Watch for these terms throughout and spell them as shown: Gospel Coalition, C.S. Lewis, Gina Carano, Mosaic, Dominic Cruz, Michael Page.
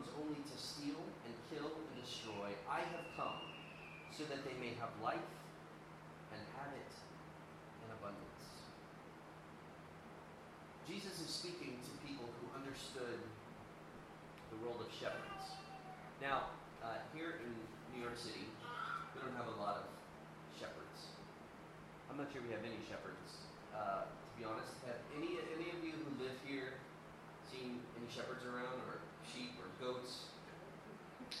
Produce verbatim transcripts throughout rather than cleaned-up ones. comes only to steal and kill and destroy. I have come so that they may have life and have it in abundance. Jesus is speaking to people who understood the role of shepherds. Now, uh, here in New York City, we don't have a lot of shepherds. I'm not sure we have any shepherds, uh, to be honest. Have any, any of you who live here seen any shepherds around, or sheep, or goats?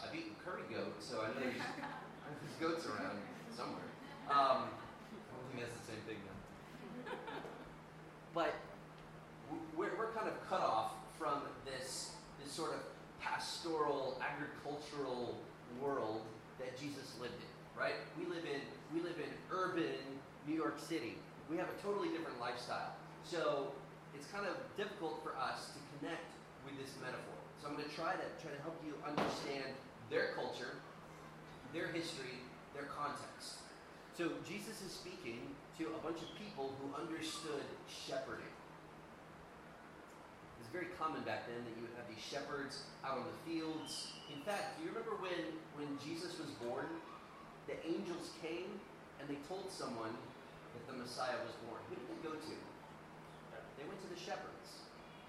I've eaten curry goat, so I know there's, there's goats around somewhere. Um, I don't think that's the same thing, though. But we're, we're kind of cut off from this this sort of pastoral, agricultural world that Jesus lived in, right? We live in we live in urban New York City. We have a totally different lifestyle. So it's kind of difficult for us to connect with this metaphor. So I'm going to try to try to help you understand their culture, their history, their context. So Jesus is speaking to a bunch of people who understood shepherding. It was very common back then that you would have these shepherds out on the fields. In fact, do you remember when, when Jesus was born, the angels came and they told someone that the Messiah was born? Who did they go to? They went to the shepherds,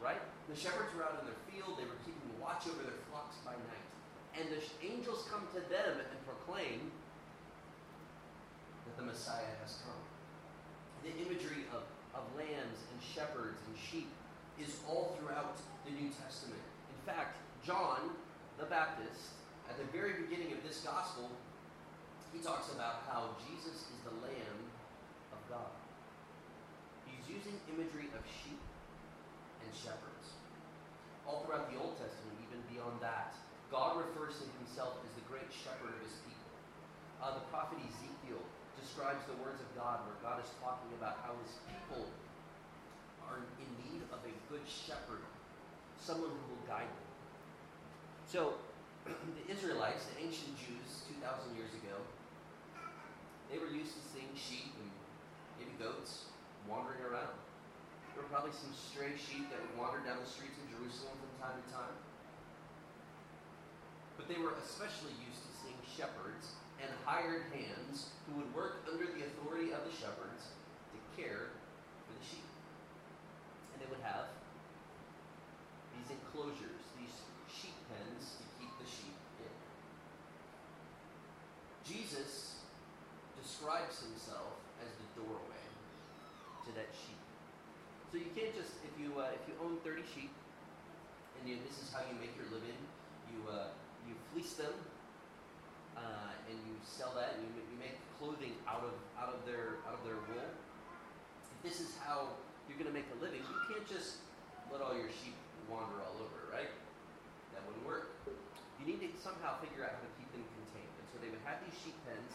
right? The shepherds were out in their field. They were keeping watch over their flocks by night. And the angels come to them and proclaim that the Messiah has come. The imagery of, of lambs and shepherds and sheep is all throughout the New Testament. In fact, John the Baptist, at the very beginning of this gospel, he talks about how Jesus is the Lamb of God. He's using imagery of sheep and shepherds. All throughout the Old Testament, even beyond that, God refers to himself as the great shepherd of his people. Uh, the prophet Ezekiel describes the words of God, where God is talking about how his people are in need of a good shepherd, someone who will guide them. So, the Israelites, the ancient Jews two thousand years ago, they were used to seeing sheep and maybe goats wandering around. There were probably some stray sheep that would wander down the streets of Jerusalem from time to time. But they were especially used to seeing shepherds and hired hands who would work under the authority of the shepherds to care for the sheep. They would have these enclosures, these sheep pens to keep the sheep in. Jesus describes himself as the doorway to that sheep. So you can't just, if you uh, if you own thirty sheep, and you, this is how you make your living, you uh, you fleece them, uh, and you sell that, and you, you make clothing out of out of their out of their wool. If this is how you're going to make a living, you can't just let all your sheep wander all over, right? That wouldn't work. You need to somehow figure out how to keep them contained. And so they would have these sheep pens,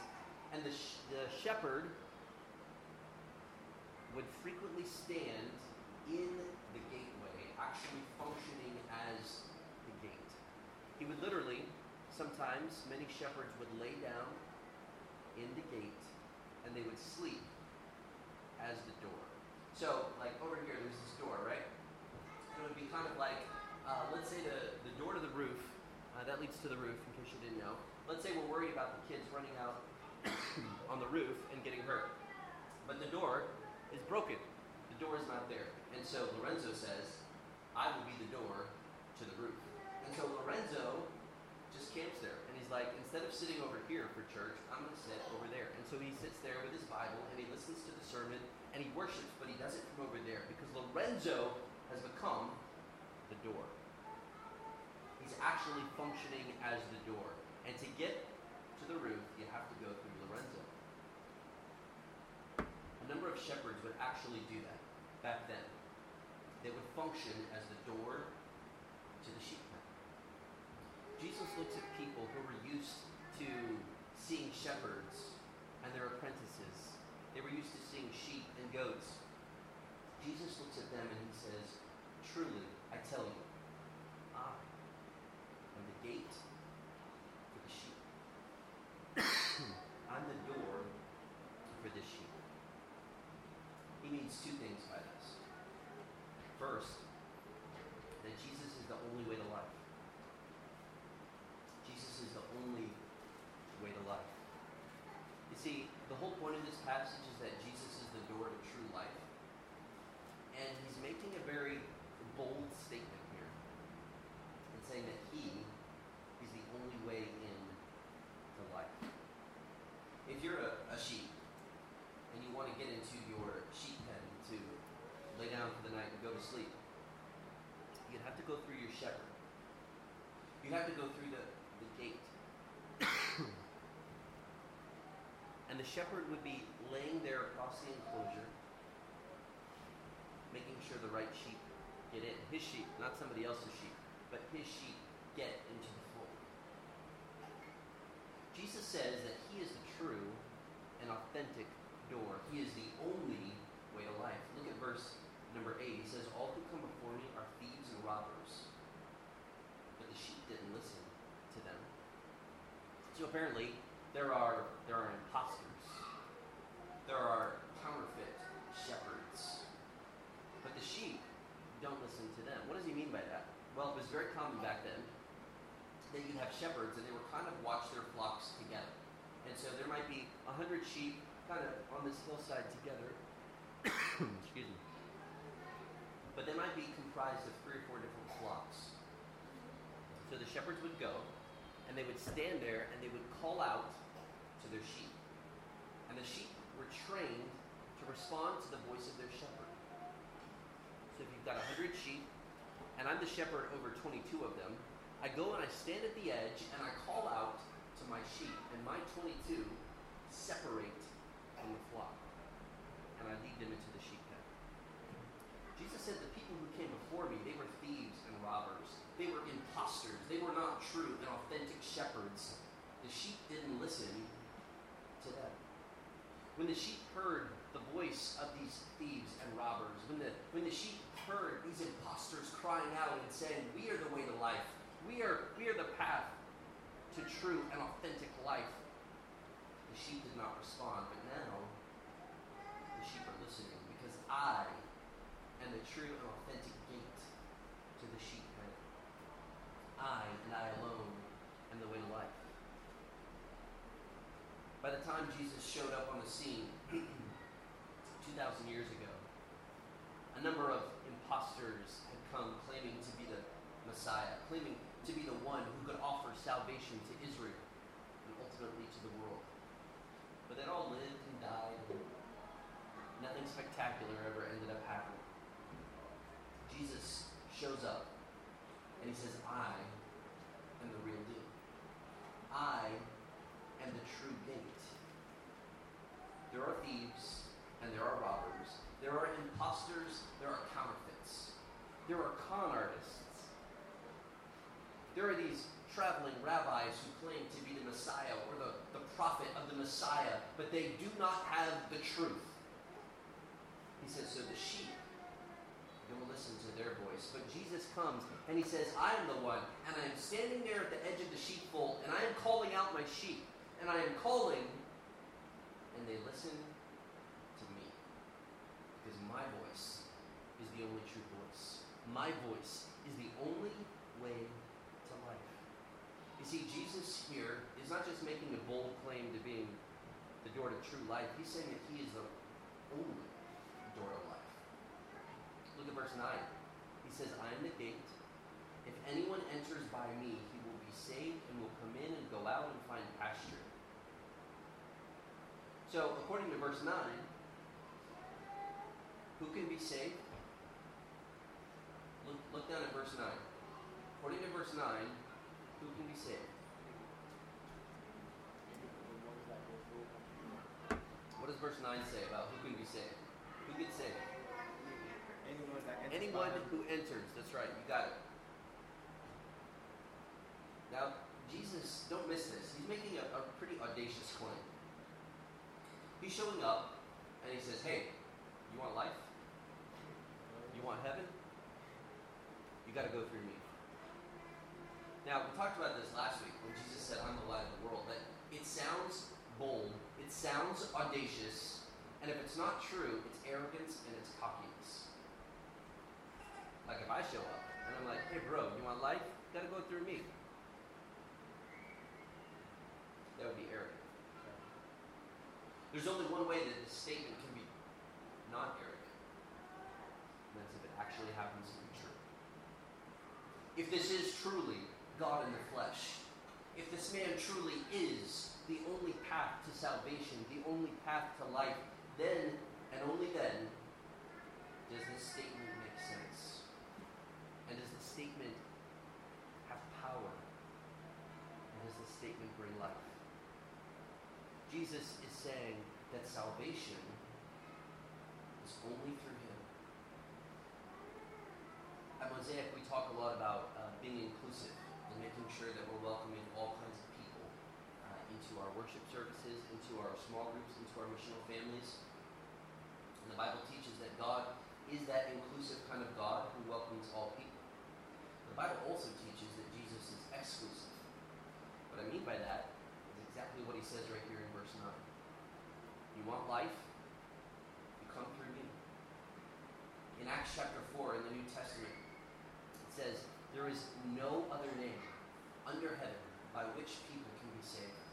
and the, sh- the shepherd would frequently stand in the gateway, actually functioning as the gate. He would literally, sometimes, many shepherds would lay down in the gate, and they would sleep as the door. So, like over here, there's this door, right? It would be kind of like, uh, let's say the, the door to the roof, uh, that leads to the roof, in case you didn't know. Let's say we're worried about the kids running out on the roof and getting hurt. But the door is broken. The door is not there. And so Lorenzo says, I will be the door to the roof. And so Lorenzo just camps there. And he's like, instead of sitting over here for church, I'm going to sit over there. And so he sits there with his Bible, and he listens to the sermon, and he worships, but he does it from over there because Lorenzo has become the door. He's actually functioning as the door. And to get to the roof, you have to go through Lorenzo. A number of shepherds would actually do that back then. They would function as the door to the sheep pen. Jesus looks at people who were used to seeing shepherds and their apprentices. They were used to seeing sheep and goats. Jesus looks at them and he says, truly, I tell you, I am the gate for the sheep. I'm the door for the sheep. He means two things by this. First, that Jesus is the only way to life. to go through your shepherd. You have to go through the, the gate. And the shepherd would be laying there across the enclosure, making sure the right sheep get in. His sheep, not somebody else's sheep, but his sheep get into the fold. Jesus says that he is the true and authentic door. He is the only way of life. Look at verse number eight. He says, all who come before me are thieves and robbers. But the sheep didn't listen to them. So apparently, there are, there are imposters. There are counterfeit shepherds. But the sheep don't listen to them. What does he mean by that? Well, it was very common back then that you'd have shepherds, and they would kind of watch their flocks together. And so there might be a hundred sheep kind of on this hillside together. Excuse me. But they might be comprised of three or four different flocks. So the shepherds would go, and they would stand there, and they would call out to their sheep. And the sheep were trained to respond to the voice of their shepherd. So if you've got one hundred sheep, and I'm the shepherd over twenty-two of them, I go and I stand at the edge, and I call out to my sheep, and my twenty-two separate from the flock, and I lead them into the sheep pen. Jesus said the people who came before me, they were thieves and robbers. They were imposters. They were not true and authentic shepherds. The sheep didn't listen to them. When the sheep heard the voice of these thieves and robbers, when the, when the sheep heard these imposters crying out and saying, we are the way to life. We are, we are the path to true and authentic life. The sheep did not respond, but now the sheep are listening because I and the true and authentic gate to the sheep pen. I and I alone am the way to life. By the time Jesus showed up on the scene two thousand years ago, a number of imposters had come claiming to be the Messiah, claiming to be the one who could offer salvation to Israel and ultimately to the world. But they all lived and died. Nothing spectacular ever ended up happening. Jesus shows up and he says, I am the real deal. I am the true gate. There are thieves and there are robbers. There are imposters. There are counterfeits. There are con artists. There are these traveling rabbis who claim to be the Messiah or the, the prophet of the Messiah, but they do not have the truth. He says, so the sheep, they will listen to their voice. But Jesus comes and he says, I am the one, and I am standing there at the edge of the sheepfold, and I am calling out my sheep, and I am calling, and they listen to me. Because my voice is the only true voice. My voice is the only way to life. You see, Jesus here is not just making a bold claim to being the door to true life. He's saying that he is the only door of life. Look at verse nine. He says, I am the gate. If anyone enters by me, he will be saved and will come in and go out and find pasture. So, according to verse nine, who can be saved? Look, look down at verse nine. According to verse nine, who can be saved? What does verse nine say about who can be saved? Who gets saved? Anyone, that enters Anyone who enters. That's right. You got it. Now, Jesus, don't miss this. He's making a, a pretty audacious claim. He's showing up, and he says, hey, you want life? You want heaven? You got to go through me. Now, we talked about this last week when Jesus said, I'm the light of the world. That it sounds bold. It sounds audacious. And if it's not true, it's arrogance and it's cockiness. Like if I show up and I'm like, hey bro, you want life? You gotta go through me. That would be arrogant. There's only one way that this statement can be not arrogant. And that's if it actually happens to be true. If this is truly God in the flesh, if this man truly is the only path to salvation, the only path to life, then, and only then, does this statement make sense? And does this statement have power? And does the statement bring life? Jesus is saying that salvation is only through him. At Mosaic, we talk a lot about uh, being inclusive and making sure that we're welcoming all kinds of people uh, into our worship services, into our small groups, into our missional families. And the Bible teaches that God is that inclusive kind of God who welcomes all people. The Bible also teaches that Jesus is exclusive. What I mean by that is exactly what he says right here in verse nine. You want life? You come through me. In Acts chapter four in the New Testament, it says, there is no other name under heaven by which people can be saved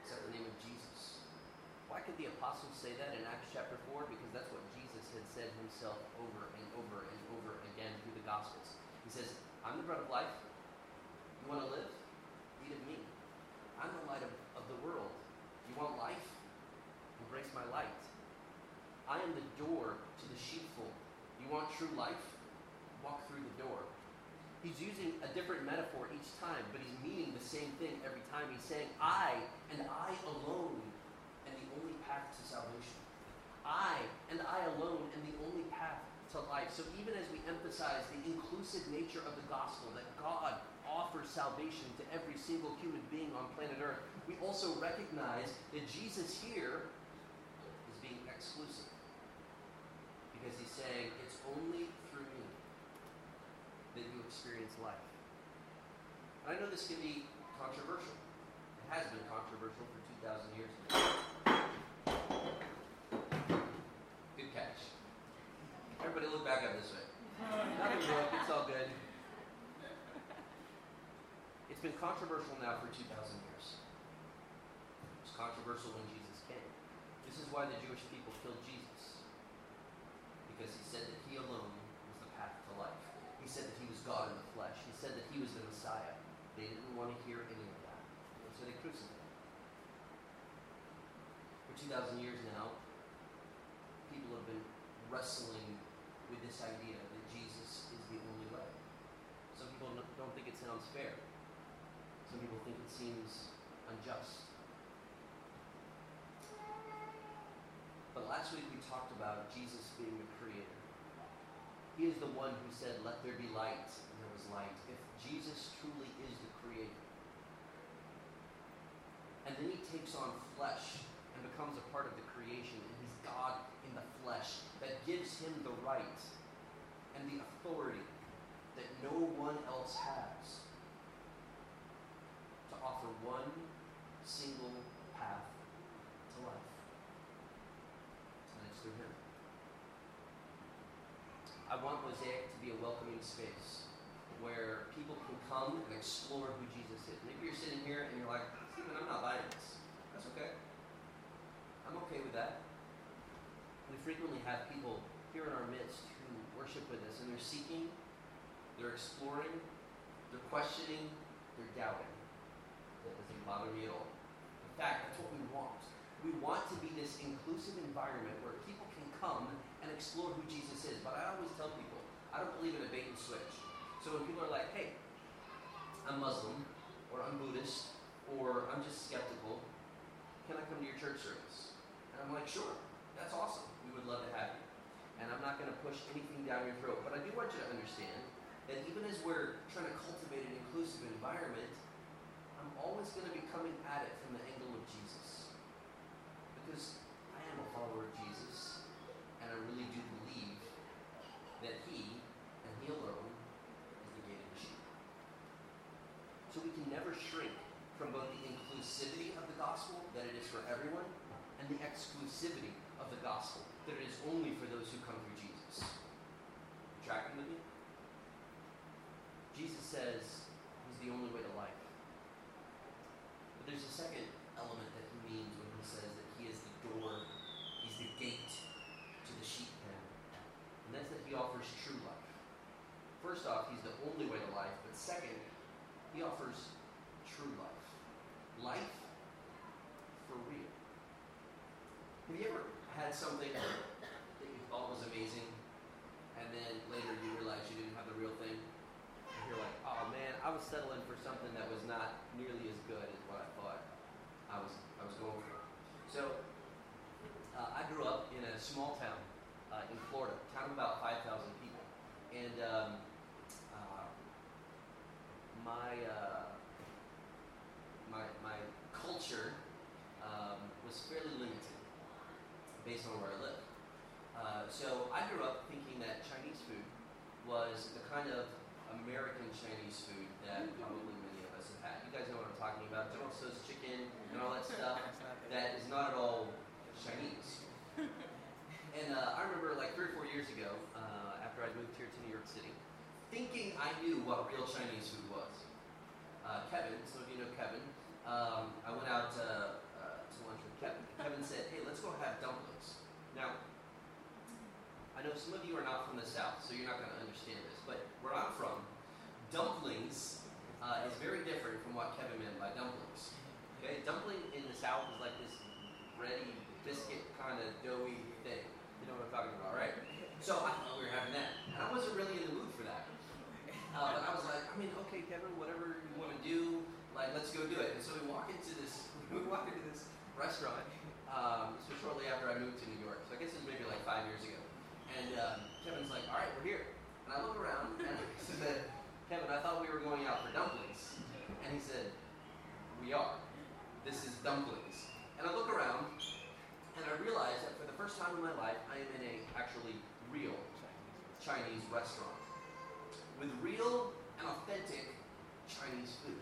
except the name of Jesus. Why could the apostles say that in Acts chapter four? Because that's what Jesus had said himself over and over and over again through the Gospels. He says, I'm the bread of life. You want to live? Eat of me. I'm the light of, of the world. You want life? Embrace my light. I am the door to the sheepfold. You want true life? Walk through the door. He's using a different metaphor each time, but he's meaning the same thing every time. He's saying, I and I alone and the only path to salvation. I and I alone am the only path to life. So even as we emphasize the inclusive nature of the gospel, that God offers salvation to every single human being on planet Earth, we also recognize that Jesus here is being exclusive. Because he's saying, it's only through me that you experience life. And I know this can be controversial. It has been controversial for two thousand years now. Good catch. Everybody look back up this way. Nothing broke, it's all good. It's been controversial now for two thousand years. It was controversial when Jesus came. This is why the Jewish people killed Jesus. Because he said that he alone was the path to life. He said that he was God in the flesh. He said that he was the Messiah. They didn't want to hear any of that. And so they crucified him. two thousand years now, people have been wrestling with this idea that Jesus is the only way. Some people don't think it sounds fair. Some people think it seems unjust. But last week we talked about Jesus being the creator. He is the one who said, let there be light, and there was light. If Jesus truly is the creator, and then he takes on flesh, becomes a part of the creation, and he's God in the flesh, that gives him the right and the authority that no one else has to offer one single path to life. And it's through him. I want Mosaic to be a welcoming space where people can come and explore who Jesus is. Maybe you're sitting here and you're like, Stephen, I'm not buying this. That's okay. I'm okay with that. We frequently have people here in our midst who worship with us, and they're seeking, they're exploring, they're questioning, they're doubting. That doesn't bother me at all. In fact, that's what we want. We want to be this inclusive environment where people can come and explore who Jesus is. But I always tell people, I don't believe in a bait and switch. So when people are like, hey, I'm Muslim, or I'm Buddhist, or I'm just skeptical, can I come to your church service? I'm like, sure, that's awesome. We would love to have you. And I'm not going to push anything down your throat. But I do want you to understand that even as we're trying to cultivate an inclusive environment, I'm always going to be coming at it from the angle of Jesus. Because I am a follower of Jesus, and I really do believe that he, and he alone, is the gate of the sheep. So we can never shrink from both the inclusivity of the gospel, that it is for everyone, and the exclusivity of the gospel, that it is only for those who come through Jesus. Tracking with me? Jesus says he's the only way to life. But there's a second element that he means when he says that he is the door, he's the gate to the sheep pen. And that's that he offers true life. First off, he's the only way to life, but second, he offers true life. Life for real. Have you ever had something that you thought was amazing, and then later you realized you didn't have the real thing? I was settling for something that was not nearly as good as what I thought I was I was going for. So uh, I grew up in a small town uh, in Florida, a town of about five thousand people, and um, uh, my uh, my my culture um, was fairly limited based on where I lived. Uh, so I grew up thinking that Chinese food was the kind of American Chinese food that probably many of us have had. You guys know what I'm talking about. General Tso's chicken and all that stuff that is not at all Chinese. And uh, I remember like three or four years ago, uh, after I moved here to New York City, thinking I knew what real Chinese food was. Uh, Kevin, some of you know Kevin, um, I went out uh, uh, to lunch with Kevin. Kevin said, hey, let's go have dumplings. Now, I know some of you are not from the South, so you're not going to understand this, but where I'm from, dumplings uh, is very different from what Kevin meant by dumplings. Okay, dumpling in the South is like this bready, biscuit kind of doughy thing. You know what I'm talking about, right? So I thought we were having that, and I wasn't really in the mood for that. Uh, but I was like, I mean, okay, Kevin, whatever you want to do, like, let's go do it. And so we walk into this, we walk into this restaurant. Um, so shortly after I moved to New York, so I guess it was maybe like five years ago. And um, Kevin's like, all right, we're here. And I look around, and I said, Kevin, I thought we were going out for dumplings. And he said, we are. This is dumplings. And I look around, and I realize that for the first time in my life, I am in a actually real Chinese restaurant with real and authentic Chinese food.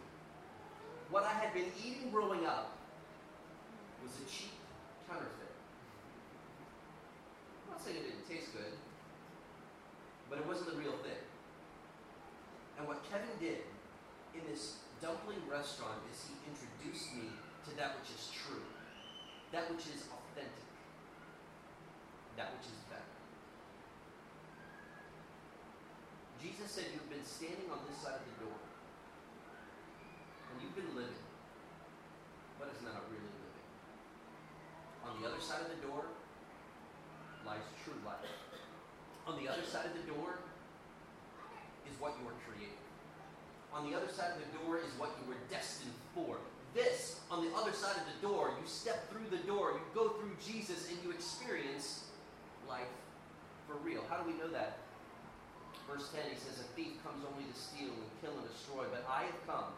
What I had been eating growing up was a cheap counterfeit. I'm not saying it didn't taste good, but it wasn't the real thing. And what Kevin did in this dumpling restaurant is he introduced me to that which is true, that which is authentic, that which is better. Jesus said you've been standing on this side of the door, and you've been living, but it's not really living. On the other side of the door lies true life. On the other side of the door is what you were created. On the other side of the door is what you were destined for. This, on the other side of the door, you step through the door, you go through Jesus, and you experience life for real. How do we know that? Verse ten, he says, a thief comes only to steal and kill and destroy, but I have come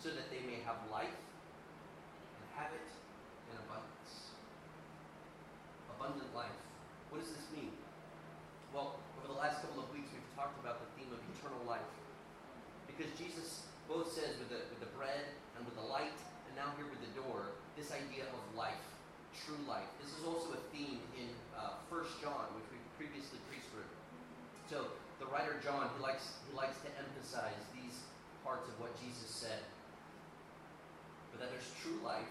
so that they may have life and have it in abundance. Abundant life. What does this mean? Well, over the last couple of weeks, we've talked about the theme of eternal life. Because Jesus both says with the, with the bread and with the light, and now here with the door, this idea of life, true life. This is also a theme in uh, First John, which we previously preached through. So the writer John, he likes, he likes to emphasize these parts of what Jesus said. But that there's true life,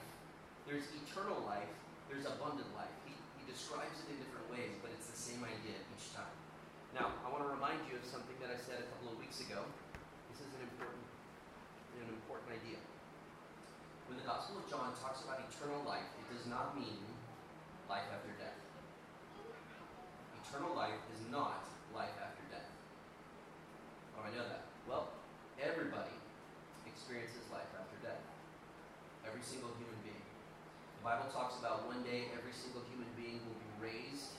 there's eternal life, there's abundant life. He, He describes it in different ways, but it's the same idea each time. Now, I want to remind you of something that I said a couple of weeks ago. This is an important, an important idea. When the Gospel of John talks about eternal life, it does not mean life after death. Eternal life is not life after death. How do I know that? Well, everybody experiences life after death. Every single human being. The Bible talks about one day every single human being will be raised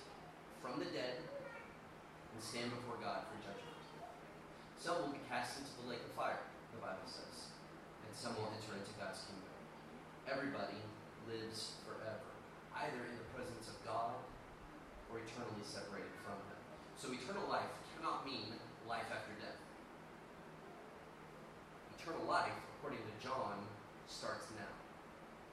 from the dead and stand before God for judgment. Some will be cast into the lake of fire, the Bible says, and some will enter into God's kingdom. Everybody lives forever, either in the presence of God or eternally separated from Him. So eternal life cannot mean life after death. Eternal life, according to John, starts now.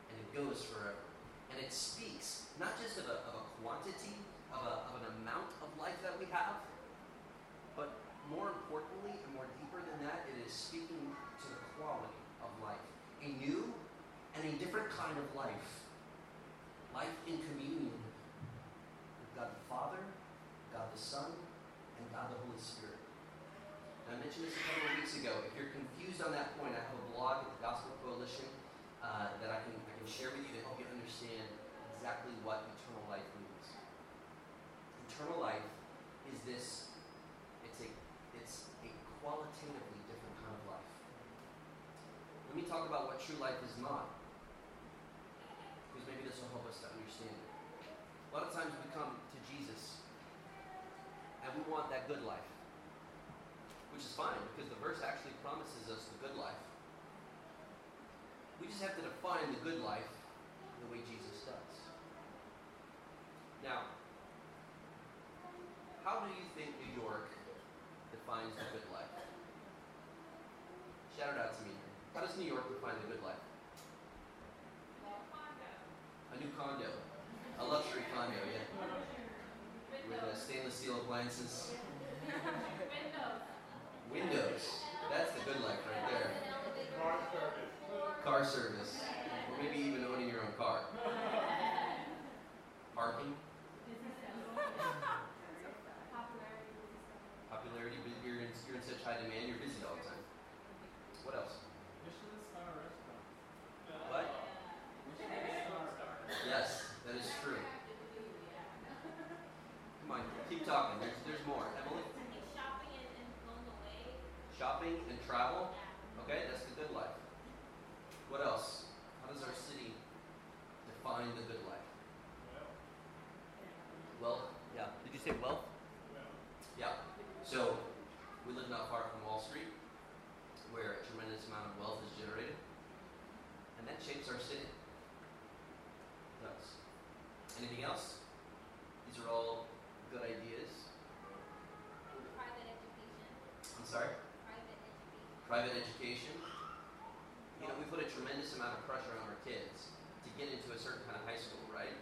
And it goes forever. And it speaks not just of a, of a quantity, of, a, of an amount of life that we have, but more importantly and more deeper than that, it is speaking to the quality of life. A new and a different kind of life. Life in communion with God the Father, God the Son, and God the Holy Spirit. And I mentioned this a couple of weeks ago. If you're confused on that point, I have a blog at the Gospel Coalition. Uh, that I can, I can share with you to help you understand exactly what eternal life means. Eternal life is this, it's a, it's a qualitatively different kind of life. Let me talk about what true life is not, because maybe this will help us to understand it. A lot of times we come to Jesus and we want that good life, which is fine because the verse actually promises us the good life. We just have to define the good life the way Jesus does. Now, how do you think New York defines the good life? Shout it out to me. How does New York define the good life? A new condo. A luxury condo, yeah. With uh, stainless steel appliances. Windows. Windows. That's the good life right there. Car service. Car service. Or maybe even owning your own car. Parking. Popularity, but you're in, you're in such high demand, you're busy all the time. What else? Michelin star restaurant. What? Michelin star. Yes, that is true. Come on, keep talking. There's there's more. Emily? Shopping and blown away. Shopping and travel? Okay, that's the good life. What else? How does our city define the good life? Wealth. Wealth? Yeah. Did you say wealth? Yeah. So we live not far from Wall Street, where a tremendous amount of wealth is generated, and that shapes our city. It does. Anything else? These are all good ideas. Private education. I'm sorry? Private education. Private education. You know, we put a tremendous amount of pressure on our kids to get into a certain kind of high school, right?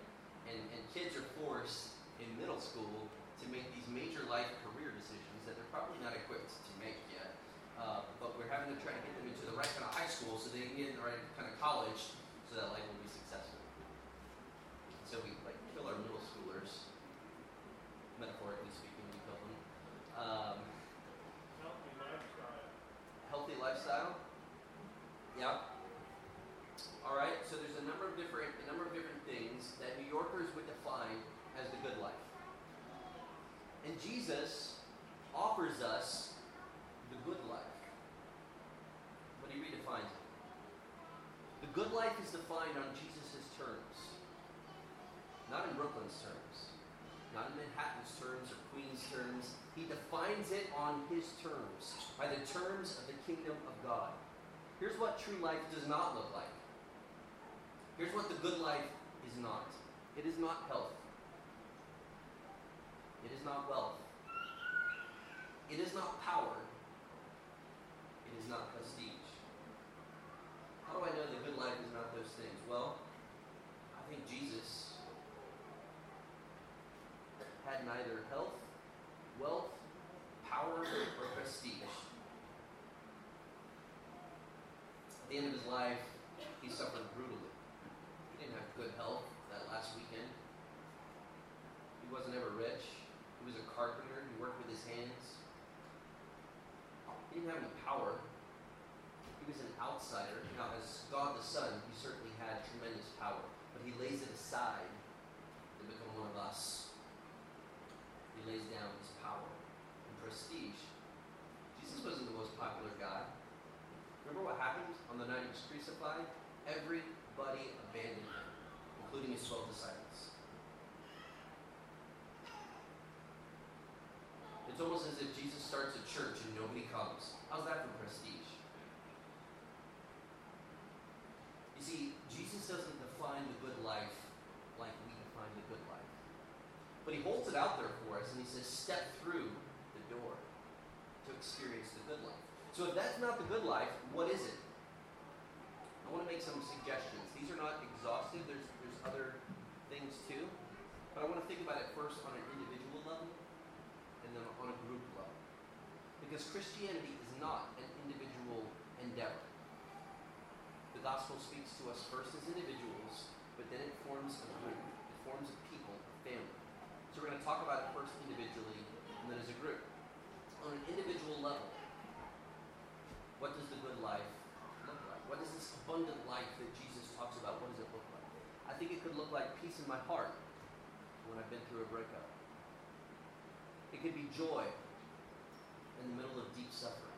And and kids are forced in middle school to make these major life career decisions that they're probably not equipped to make yet. Uh, but we're having to try to get them into the right kind of high school so they can get in the right kind of college so that life will be successful. So we like kill our middle schoolers, metaphorically speaking, we kill them. Um, healthy lifestyle. Healthy lifestyle? Yeah. All right, so there's a number of different, a number of different things that New Yorkers would define as the good life. And Jesus offers us the good life. But he redefines it. The good life is defined on Jesus' terms. Not in Brooklyn's terms. Not in Manhattan's terms or Queens' terms. He defines it on his terms. By the terms of the kingdom of God. Here's what true life does not look like. Here's what the good life is not. It is not health. It is not wealth. It is not power. It is not prestige. How do I know the good life is not those things? Well, I think Jesus had neither health, wealth, power, or prestige. At the end of his life, he suffered brutally. He didn't have good health that last weekend. He wasn't ever rich. He was a carpenter. He worked with his hands. He didn't have any power. He was an outsider. Now, as God the Son, he certainly had tremendous power. But he lays it aside to become one of us. He lays down his power and prestige. Jesus wasn't the most popular guy. Remember what happened on the night he was crucified? Everybody abandoned him, including his twelve disciples. It's almost as if Jesus starts a church and nobody comes. How's that for prestige? You see, Jesus doesn't define the good life like we define the good life. But he holds it out there for us and he says, step through the door to experience the good life. So if that's not the good life, what is it? I want to make some suggestions. These are not exhaustive. There's, there's other things too. But I want to think about it first on an individual level, and then on a group level. Because Christianity is not an individual endeavor. The gospel speaks to us first as individuals, but then it forms a group. It forms a people, a family. So we're going to talk about it first individually, and then as a group. On an individual level, what does the good life look like? What does this abundant life that Jesus talks about, what does it look like? I think it could look like peace in my heart when I've been through a breakup. It could be joy in the middle of deep suffering.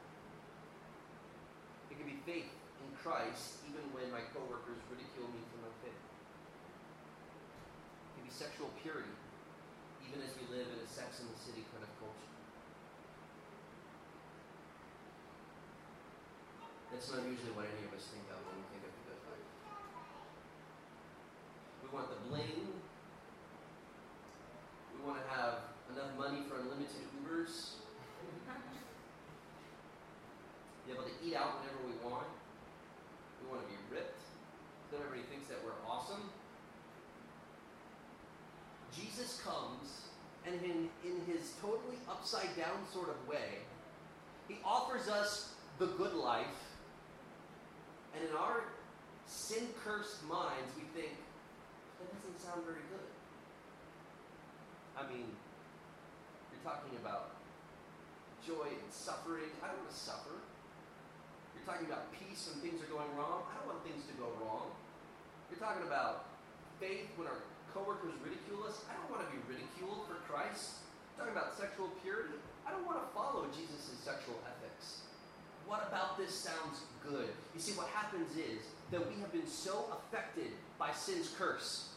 It could be faith in Christ. Christ even when my coworkers ridicule me for my faith. Maybe sexual purity, even as we live in a Sex and the City kind of culture. That's not usually what any of us think of when we think of the good life. We want the bling. We want to have enough money for unlimited Ubers. Be able to eat out whenever we want. We want to be ripped. Then everybody thinks that we're awesome. Jesus comes, and in, in his totally upside-down sort of way, he offers us the good life. And in our sin-cursed minds, we think, that doesn't sound very good. I mean, you're talking about joy and suffering. I don't want to suffer. You're talking about peace when things are going wrong. I don't want things to go wrong. You're talking about faith when our coworkers ridicule us. I don't want to be ridiculed for Christ. You're talking about sexual purity. I don't want to follow Jesus' sexual ethics. What about this sounds good? You see, what happens is that we have been so affected by sin's curse.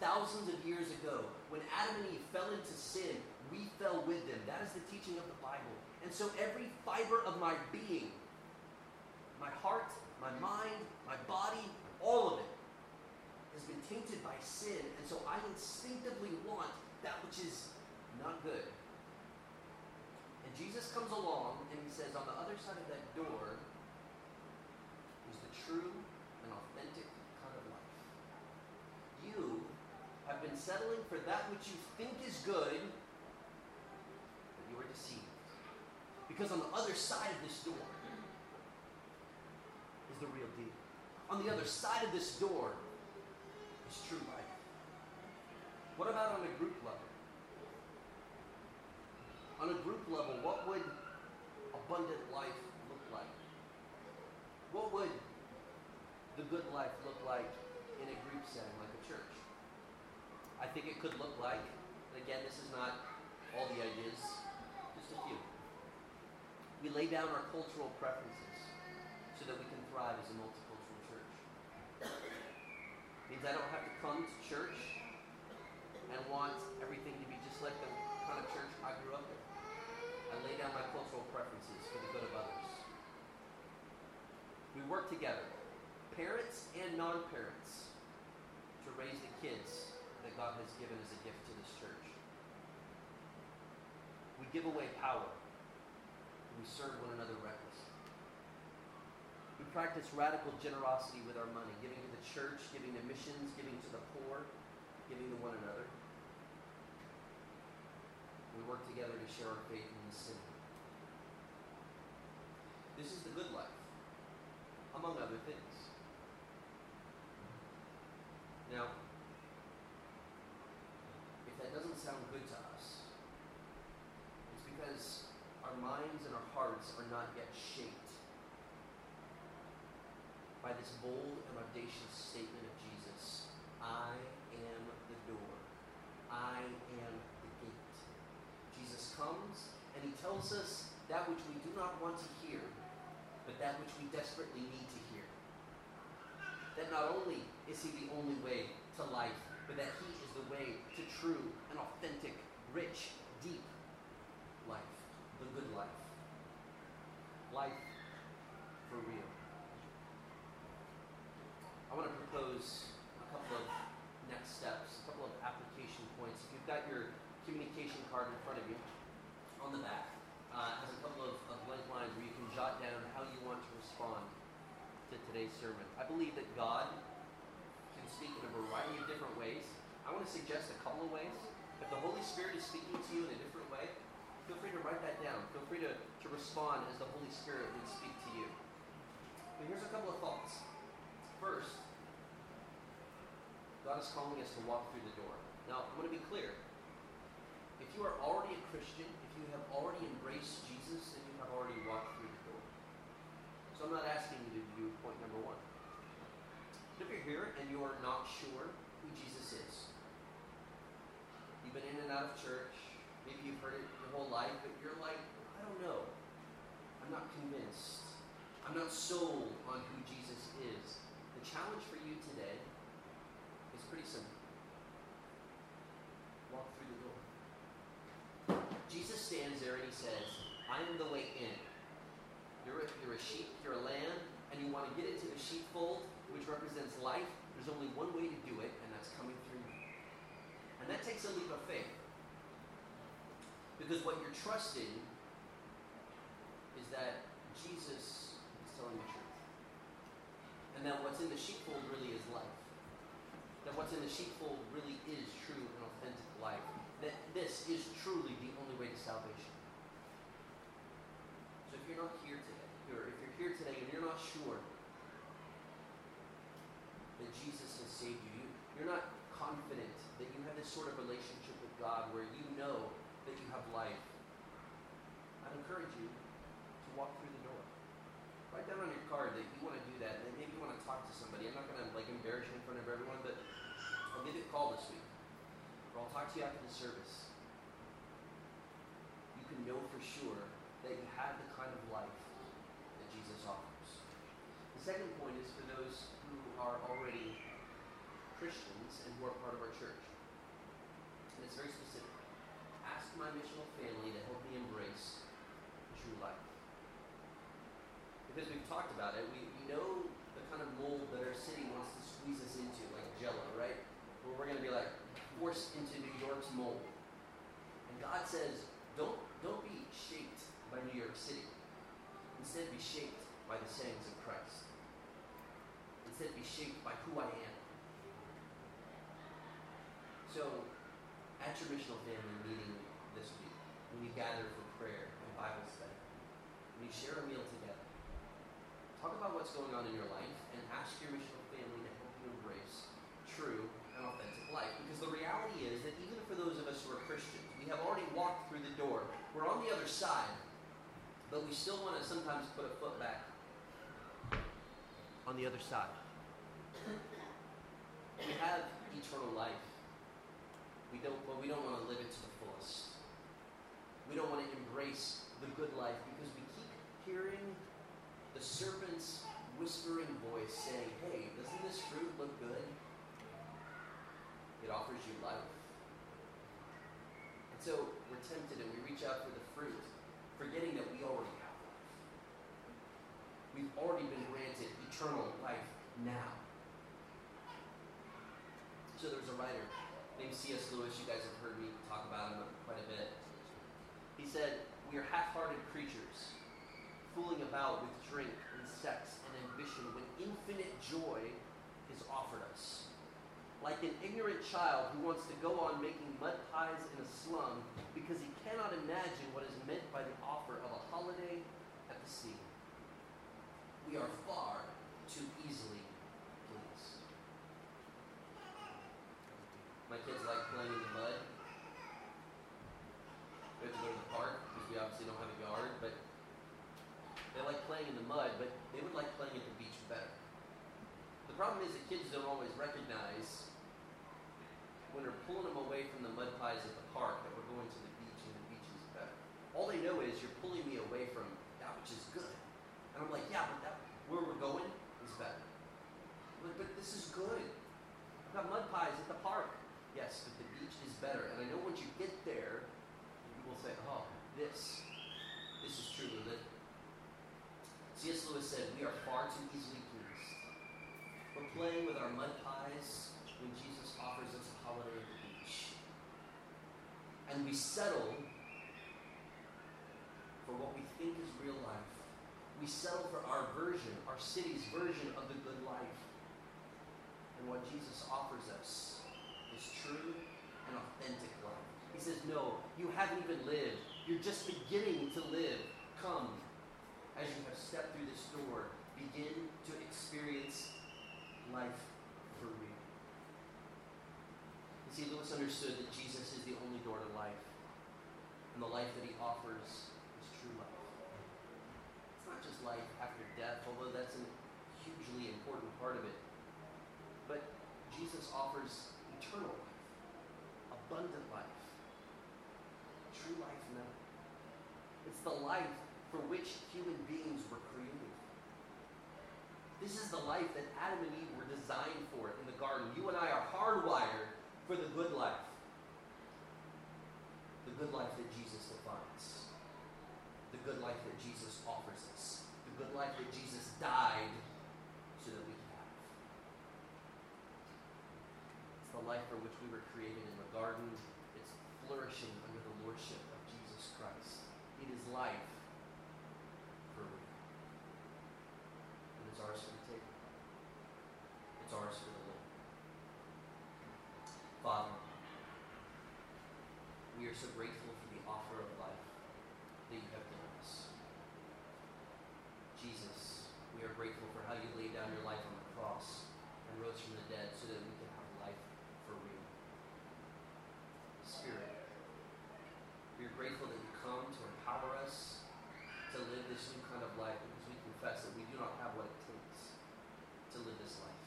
Thousands of years ago, when Adam and Eve fell into sin, we fell with them. That is the teaching of the Bible. And so every fiber of my being, my heart, my mind, my body, all of it, has been tainted by sin. And so I instinctively want that which is not good. And Jesus comes along and he says, on the other side of that door is the true and authentic kind of life. You have been settling for that which you think is good, but you are deceived. Because on the other side of this door is the real deal. On the other side of this door is true life. What about on a group level? On a group level, what would abundant life look like? What would the good life look like in a group setting, like a church? I think it could look like, and again, this is not all the ideas, just a few. We lay down our cultural preferences so that we can thrive as a multicultural church. It means I don't have to come to church and want everything to be just like the kind of church I grew up in. I lay down my cultural preferences for the good of others. We work together, parents and non-parents, to raise the kids that God has given as a gift to this church. We give away power, and we serve one another recklessly. We practice radical generosity with our money, giving to the church, giving to missions, giving to the poor, giving to one another. We work together to share our faith in the city. This is the good life, among other things. Now, if that doesn't sound good to us, it's because our minds and our hearts are not yet shaped by this bold and audacious statement of Jesus. I am the door. I am the gate. Jesus comes and he tells us that which we do not want to hear, but that which we desperately need to hear. That not only is he the only way to life, but that he is the way to true and authentic, rich, deep life. The good life. Life for real. I want to propose a couple of next steps, a couple of application points. If you've got your communication card in front of you, on the back, Uh, has a couple of, of blank lines where you can jot down how you want to respond to today's sermon. I believe that God can speak in a variety of different ways. I want to suggest a couple of ways. If the Holy Spirit is speaking to you in a different way, feel free to write that down. Feel free to, to respond as the Holy Spirit would speak to you. But here's a couple of thoughts. First, God is calling us to walk through the door. Now, I'm going to be clear. If you are already a Christian, if you have already embraced Jesus, then you have already walked through the door. So I'm not asking you to do point number one. If you're here and you are not sure who Jesus is, you've been in and out of church, maybe you've heard it your whole life, but you're like, I don't know. I'm not convinced. I'm not sold on who sincerity says, I am the way in. You're a, you're a sheep, you're a lamb, and you want to get into the sheepfold, which represents life. There's only one way to do it, and that's coming through me. And that takes a leap of faith. Because what you're trusting is that Jesus is telling the truth. And that what's in the sheepfold really is life. That what's in the sheepfold really is true and authentic life. That this is truly the only way to salvation. So if you're not here today, or if you're here today and you're not sure that Jesus has saved you, you're not confident that you have this sort of relationship with God where you know that you have life, I'd encourage you to walk through the door. Write down on your card that you want to do that, and maybe you want to talk to somebody. I'm not going to like embarrass you in front of everyone, but I'll give you a call this week, or I'll talk to you after the service. You can know for sure that you have the kind of life that Jesus offers. The second point is for those who are already Christians and who are part of our church. And it's very specific. Ask my missional family to help me embrace true life. Because we've talked about it, we, we know the kind of mold that our city wants to squeeze us into, like Jell-O, right? Where we're going to be like forced into New York's mold. And God says, don't, don't be shaped by New York City. Instead, be shaped by the sayings of Christ. Instead, be shaped by who I am. So, at your missional family meeting this week, when you gather for prayer and Bible study, when you share a meal together, talk about what's going on in your life and ask your missional family to help you embrace true and authentic life. Because the reality is that even for those of us who are Christians, we have already walked through the door. We're on the other side, but we still want to sometimes put a foot back on the other side. We have eternal life. We don't, but we don't want to live it to the fullest. We don't want to embrace the good life because we keep hearing the serpent's whispering voice saying, hey, doesn't this fruit look good? It offers you life. And so we're tempted and we reach out for the fruit, forgetting that we already have life. We've already been granted eternal life now. So there's a writer named C S Lewis. You guys have heard me talk about him quite a bit. He said, we are half-hearted creatures, fooling about with drink and sex and ambition when infinite joy is offered us. Like an ignorant child who wants to go on making mud pies in a slum because he cannot imagine what is meant by the offer of a holiday at the sea. We are far too easily pleased. My kids like playing in the mud. We have to go to the park because we obviously don't have a yard, but they like playing in the mud, but they would like playing at the beach better. The problem is that kids don't always recognize when we're pulling them away from the mud pies at the park that we're going to the beach and the beach is better. All they know is you're pulling me away from that which is good. And I'm like, yeah, but that where we're going is better. But, but this is good. I've got mud pies at the park. Yes, but the beach is better. And I know once you get there, you will say, oh, this, this is truly living. C S Lewis said, we are far too easily pleased. We're playing with our mud pies when Jesus offers us a holiday at the beach. And we settle for what we think is real life. We settle for our version, our city's version of the good life. And what Jesus offers us is true and authentic life. He says, no, you haven't even lived. You're just beginning to live. Come, as you have stepped through this door, begin to experience life for real. You see, Lewis understood that Jesus is the only door to life, and the life that he offers is true life. It's not just life after death, although that's a hugely important part of it, but Jesus offers eternal life, abundant life, true life now. It's the life for which human beings were created. This is the life that Adam and Eve were designed for in the garden. You and I are hardwired for the good life. The good life that Jesus defines. the good life that Jesus offers us, the good life that Jesus died so that we can have. It's the life for which we were created in the garden. It's flourishing under the lordship of Jesus Christ. It is life for real. And it's ours for the taking. It's ours for the Lord. Father, we are so grateful for the offer of life that you have given us. Jesus, we are grateful for how you laid down your life on the cross and rose from the dead so that we can have life for real. Spirit, we are grateful that you come to empower us to live this new kind of life because we confess that we do not have what it takes to live this life.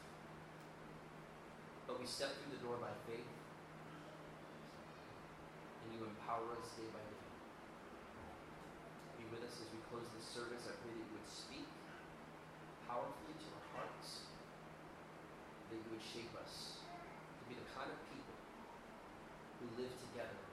But we step through the door by faith, and you empower us day by day. With us as we close this service, I pray that you would speak powerfully to our hearts, that you would shape us to be the kind of people who live together